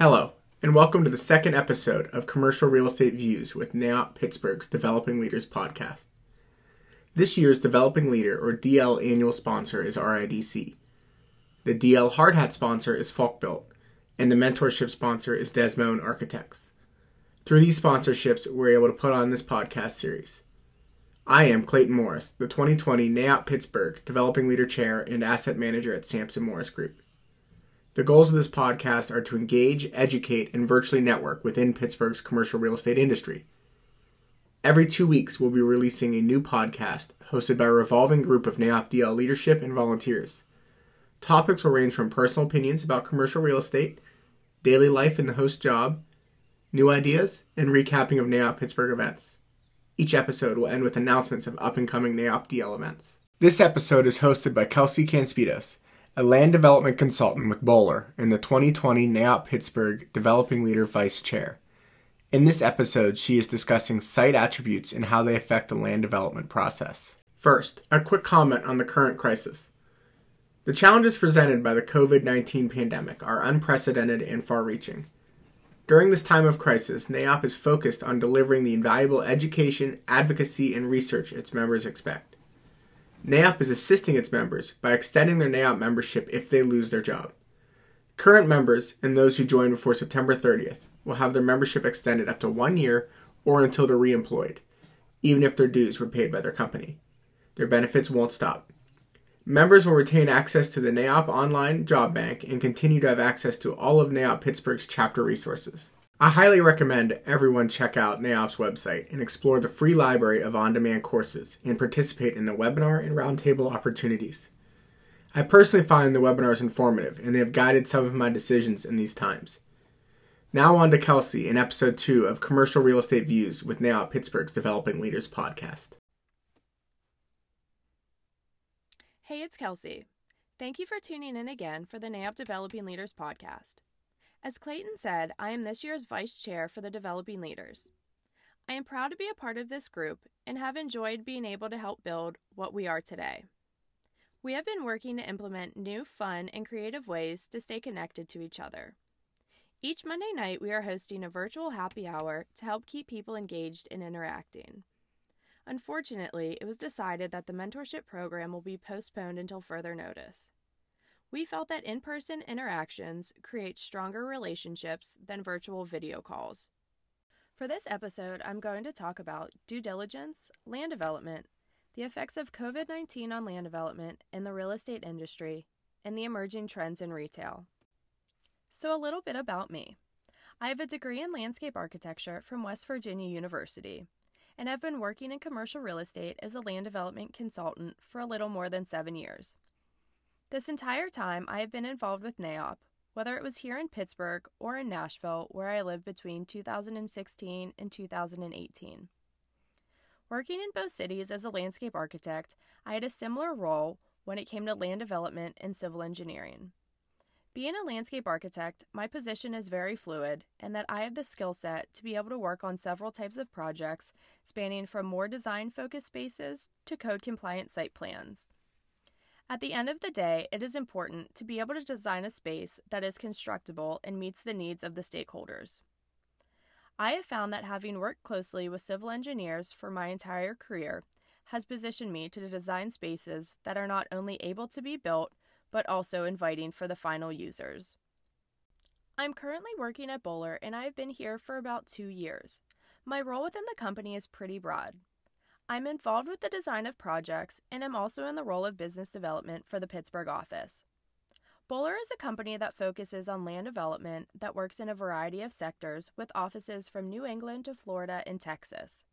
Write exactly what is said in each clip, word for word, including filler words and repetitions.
Hello, and welcome to the second episode of Commercial Real Estate Views with NAIOP Pittsburgh's Developing Leaders podcast. This year's Developing Leader, or D L, annual sponsor is R I D C. The D L hard hat sponsor is Falkbuilt, and the mentorship sponsor is Desmond Architects. Through these sponsorships, we're able to put on this podcast series. I am Clayton Morris, the twenty twenty NAIOP Pittsburgh Developing Leader Chair and Asset Manager at Sampson Morris Group. The goals of this podcast are to engage, educate, and virtually network within Pittsburgh's commercial real estate industry. Every two weeks, we'll be releasing a new podcast hosted by a revolving group of NAIOP D L leadership and volunteers. Topics will range from personal opinions about commercial real estate, daily life in the host job, new ideas, and recapping of NAIOP Pittsburgh events. Each episode will end with announcements of up-and-coming NAIOP D L events. This episode is hosted by Kelsey Canspedos, a land development consultant with Bowler and the twenty twenty NAIOP Pittsburgh Developing Leader Vice Chair. In this episode, she is discussing site attributes and how they affect the land development process. First, a quick comment on the current crisis. The challenges presented by the COVID nineteen pandemic are unprecedented and far-reaching. During this time of crisis, NAIOP is focused on delivering the invaluable education, advocacy, and research its members expect. NAIOP is assisting its members by extending their NAIOP membership if they lose their job. Current members and those who join before September thirtieth will have their membership extended up to one year or until they're re-employed, even if their dues were paid by their company. Their benefits won't stop. Members will retain access to the NAIOP online job bank and continue to have access to all of NAIOP Pittsburgh's chapter resources. I highly recommend everyone check out NAIOP's website and explore the free library of on-demand courses and participate in the webinar and roundtable opportunities. I personally find the webinars informative, and they have guided some of my decisions in these times. Now on to Kelsey in episode two of Commercial Real Estate Views with NAIOP Pittsburgh's Developing Leaders podcast. Hey, it's Kelsey. Thank you for tuning in again for the NAIOP Developing Leaders podcast. As Clayton said, I am this year's Vice Chair for the Developing Leaders. I am proud to be a part of this group and have enjoyed being able to help build what we are today. We have been working to implement new, fun, and creative ways to stay connected to each other. Each Monday night, we are hosting a virtual happy hour to help keep people engaged and interacting. Unfortunately, it was decided that the mentorship program will be postponed until further notice. We felt that in-person interactions create stronger relationships than virtual video calls. For this episode, I'm going to talk about due diligence, land development, the effects of COVID nineteen on land development in the real estate industry, and the emerging trends in retail. So a little bit about me. I have a degree in landscape architecture from West Virginia University, and I've been working in commercial real estate as a land development consultant for a little more than seven years. This entire time, I have been involved with NAIOP, whether it was here in Pittsburgh or in Nashville, where I lived between two thousand sixteen and two thousand eighteen. Working in both cities as a landscape architect, I had a similar role when it came to land development and civil engineering. Being a landscape architect, my position is very fluid in that I have the skill set to be able to work on several types of projects, spanning from more design-focused spaces to code-compliant site plans. At the end of the day, it is important to be able to design a space that is constructible and meets the needs of the stakeholders. I have found that having worked closely with civil engineers for my entire career has positioned me to design spaces that are not only able to be built, but also inviting for the final users. I'm currently working at Bowler, and I have been here for about two years. My role within the company is pretty broad. I'm involved with the design of projects, and I'm also in the role of business development for the Pittsburgh office. Bowler is a company that focuses on land development that works in a variety of sectors with offices from New England to Florida and Texas.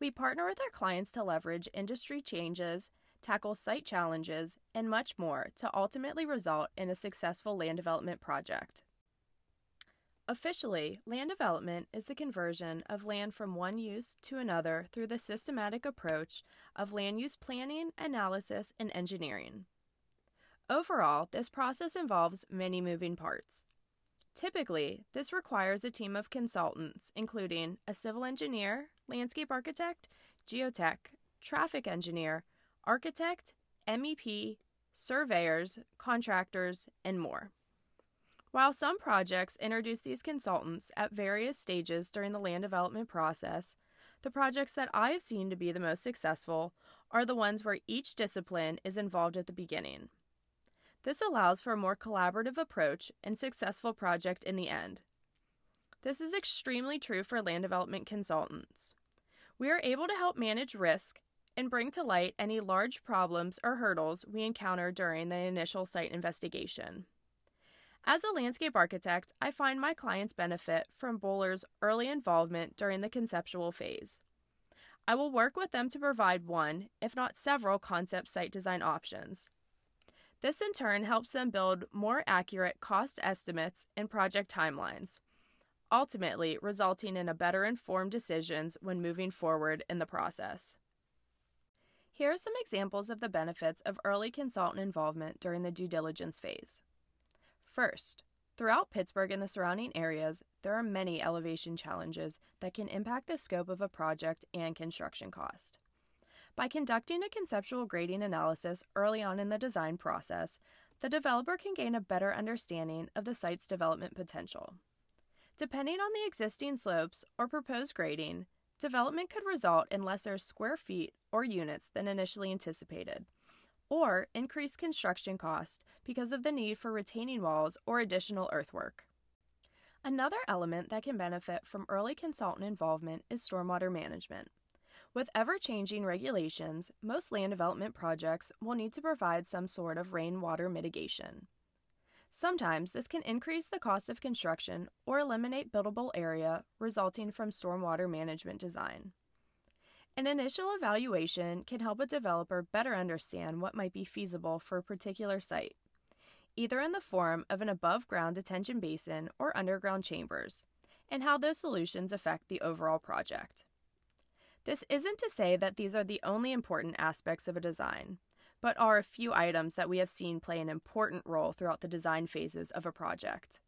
We partner with our clients to leverage industry changes, tackle site challenges, and much more to ultimately result in a successful land development project. Officially, land development is the conversion of land from one use to another through the systematic approach of land use planning, analysis, and engineering. Overall, this process involves many moving parts. Typically, this requires a team of consultants, including a civil engineer, landscape architect, geotech, traffic engineer, architect, M E P, surveyors, contractors, and more. While some projects introduce these consultants at various stages during the land development process, the projects that I have seen to be the most successful are the ones where each discipline is involved at the beginning. This allows for a more collaborative approach and successful project in the end. This is extremely true for land development consultants. We are able to help manage risk and bring to light any large problems or hurdles we encounter during the initial site investigation. As a landscape architect, I find my clients benefit from Bowler's early involvement during the conceptual phase. I will work with them to provide one, if not several, concept site design options. This in turn helps them build more accurate cost estimates and project timelines, ultimately resulting in a better informed decisions when moving forward in the process. Here are some examples of the benefits of early consultant involvement during the due diligence phase. First, throughout Pittsburgh and the surrounding areas, there are many elevation challenges that can impact the scope of a project and construction cost. By conducting a conceptual grading analysis early on in the design process, the developer can gain a better understanding of the site's development potential. Depending on the existing slopes or proposed grading, development could result in lesser square feet or units than initially anticipated, or increased construction cost because of the need for retaining walls or additional earthwork. Another element that can benefit from early consultant involvement is stormwater management. With ever-changing regulations, most land development projects will need to provide some sort of rainwater mitigation. Sometimes this can increase the cost of construction or eliminate buildable area resulting from stormwater management design. An initial evaluation can help a developer better understand what might be feasible for a particular site, either in the form of an above-ground detention basin or underground chambers, and how those solutions affect the overall project. This isn't to say that these are the only important aspects of a design, but are a few items that we have seen play an important role throughout the design phases of a project.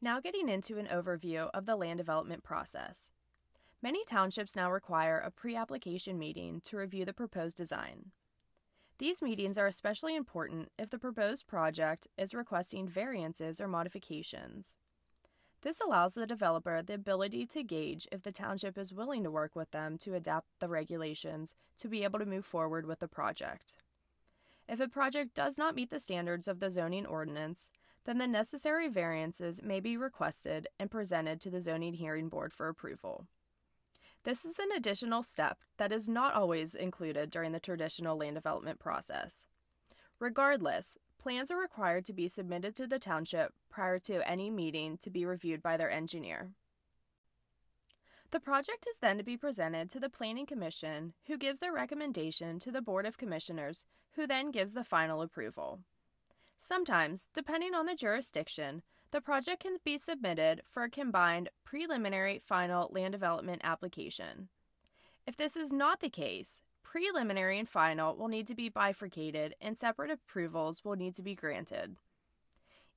Now getting into an overview of the land development process. Many townships now require a pre-application meeting to review the proposed design. These meetings are especially important if the proposed project is requesting variances or modifications. This allows the developer the ability to gauge if the township is willing to work with them to adapt the regulations to be able to move forward with the project. If a project does not meet the standards of the zoning ordinance, then the necessary variances may be requested and presented to the Zoning Hearing Board for approval. This is an additional step that is not always included during the traditional land development process. Regardless, plans are required to be submitted to the township prior to any meeting to be reviewed by their engineer. The project is then to be presented to the Planning Commission, who gives their recommendation to the Board of Commissioners, who then gives the final approval. Sometimes, depending on the jurisdiction, the project can be submitted for a combined preliminary final land development application. If this is not the case, preliminary and final will need to be bifurcated and separate approvals will need to be granted.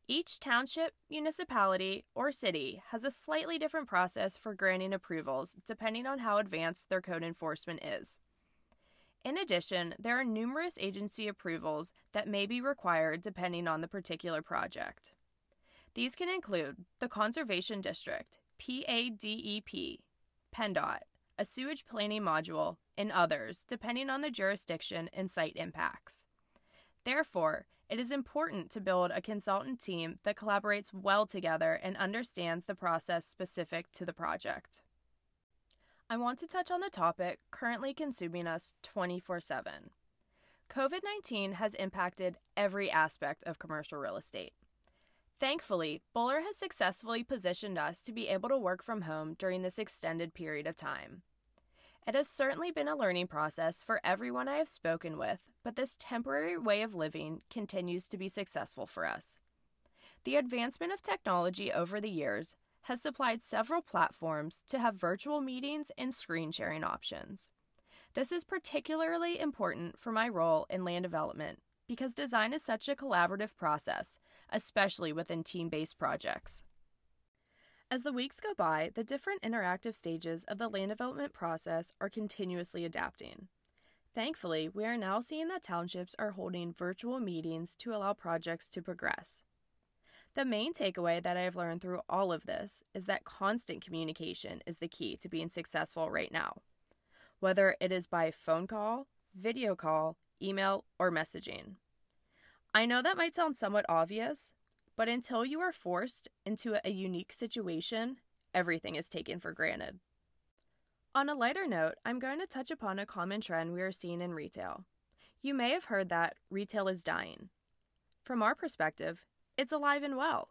Each township, municipality, or city has a slightly different process for granting approvals depending on how advanced their code enforcement is. In addition, there are numerous agency approvals that may be required depending on the particular project. These can include the Conservation District, P A D E P, PennDOT, a sewage planning module, and others, depending on the jurisdiction and site impacts. Therefore, it is important to build a consultant team that collaborates well together and understands the process specific to the project. I want to touch on the topic currently consuming us twenty-four seven. COVID nineteen has impacted every aspect of commercial real estate. Thankfully, Bowler has successfully positioned us to be able to work from home during this extended period of time. It has certainly been a learning process for everyone I have spoken with, but this temporary way of living continues to be successful for us. The advancement of technology over the years has supplied several platforms to have virtual meetings and screen sharing options. This is particularly important for my role in land development, because design is such a collaborative process, especially within team-based projects. As the weeks go by, the different interactive stages of the land development process are continuously adapting. Thankfully, we are now seeing that townships are holding virtual meetings to allow projects to progress. The main takeaway that I've learned through all of this is that constant communication is the key to being successful right now, whether it is by phone call, video call, email, or messaging. I know that might sound somewhat obvious, but until you are forced into a unique situation, everything is taken for granted. On a lighter note, I'm going to touch upon a common trend we are seeing in retail. You may have heard that retail is dying. From our perspective, it's alive and well.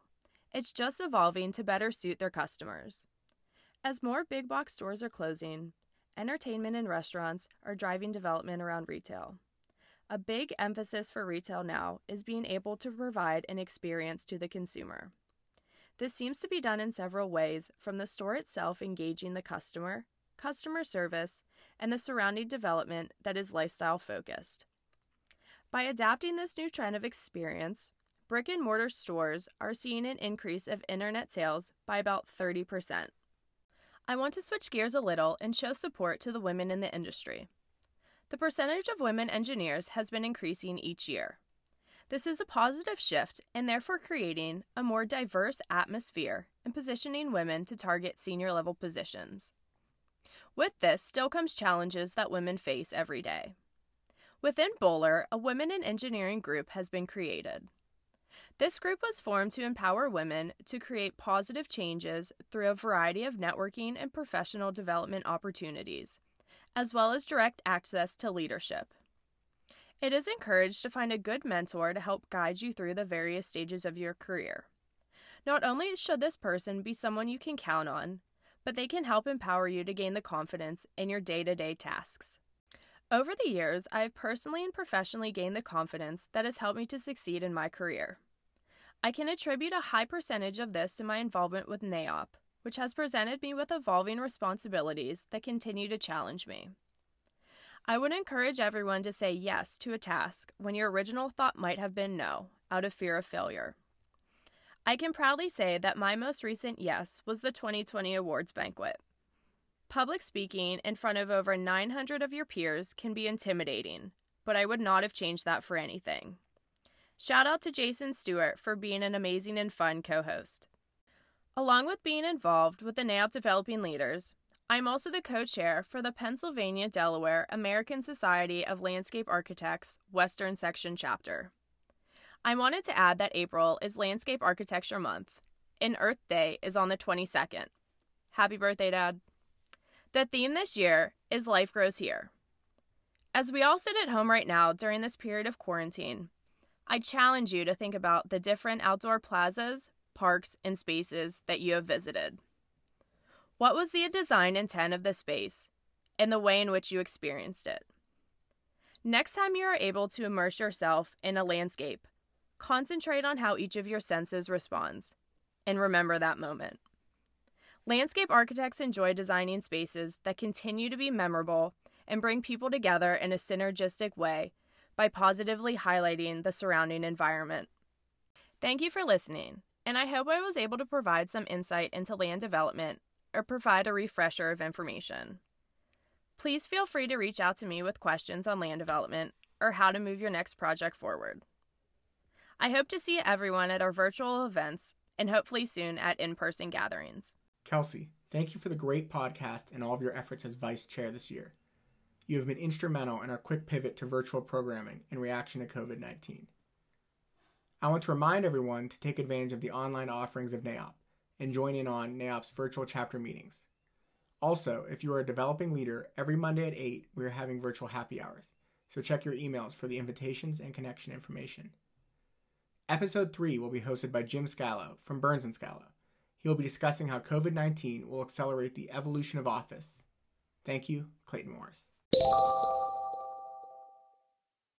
It's just evolving to better suit their customers. As more big box stores are closing, entertainment and restaurants are driving development around retail. A big emphasis for retail now is being able to provide an experience to the consumer. This seems to be done in several ways, from the store itself engaging the customer, customer service, and the surrounding development that is lifestyle-focused. By adapting this new trend of experience, brick-and-mortar stores are seeing an increase of internet sales by about thirty percent. I want to switch gears a little and show support to the women in the industry. The percentage of women engineers has been increasing each year. This is a positive shift and therefore creating a more diverse atmosphere and positioning women to target senior-level positions. With this still comes challenges that women face every day. Within Bowler, a Women in Engineering group has been created. This group was formed to empower women to create positive changes through a variety of networking and professional development opportunities, as well as direct access to leadership. It is encouraged to find a good mentor to help guide you through the various stages of your career. Not only should this person be someone you can count on, but they can help empower you to gain the confidence in your day-to-day tasks. Over the years, I have personally and professionally gained the confidence that has helped me to succeed in my career. I can attribute a high percentage of this to my involvement with N A I O P, which has presented me with evolving responsibilities that continue to challenge me. I would encourage everyone to say yes to a task when your original thought might have been no, out of fear of failure. I can proudly say that my most recent yes was the twenty twenty Awards Banquet. Public speaking in front of over nine hundred of your peers can be intimidating, but I would not have changed that for anything. Shout out to Jason Stewart for being an amazing and fun co-host. Along with being involved with the N A I O P Developing Leaders, I'm also the co-chair for the Pennsylvania-Delaware American Society of Landscape Architects Western Section Chapter. I wanted to add that April is Landscape Architecture Month, and Earth Day is on the twenty-second. Happy birthday, Dad. The theme this year is Life Grows Here. As we all sit at home right now during this period of quarantine, I challenge you to think about the different outdoor plazas, parks, and spaces that you have visited. What was the design intent of the space and the way in which you experienced it? Next time you are able to immerse yourself in a landscape, concentrate on how each of your senses responds, and remember that moment. Landscape architects enjoy designing spaces that continue to be memorable and bring people together in a synergistic way by positively highlighting the surrounding environment. Thank you for listening, and I hope I was able to provide some insight into land development or provide a refresher of information. Please feel free to reach out to me with questions on land development or how to move your next project forward. I hope to see everyone at our virtual events and hopefully soon at in-person gatherings. Kelsey, thank you for the great podcast and all of your efforts as vice chair this year. You have been instrumental in our quick pivot to virtual programming in reaction to COVID nineteen. I want to remind everyone to take advantage of the online offerings of N A I O P and join in on N A I O P's virtual chapter meetings. Also, if you are a developing leader, every Monday at eight, we are having virtual happy hours, so check your emails for the invitations and connection information. Episode three will be hosted by Jim Scalo from Burns and Scalo. He will be discussing how COVID nineteen will accelerate the evolution of office. Thank you, Clayton Morris.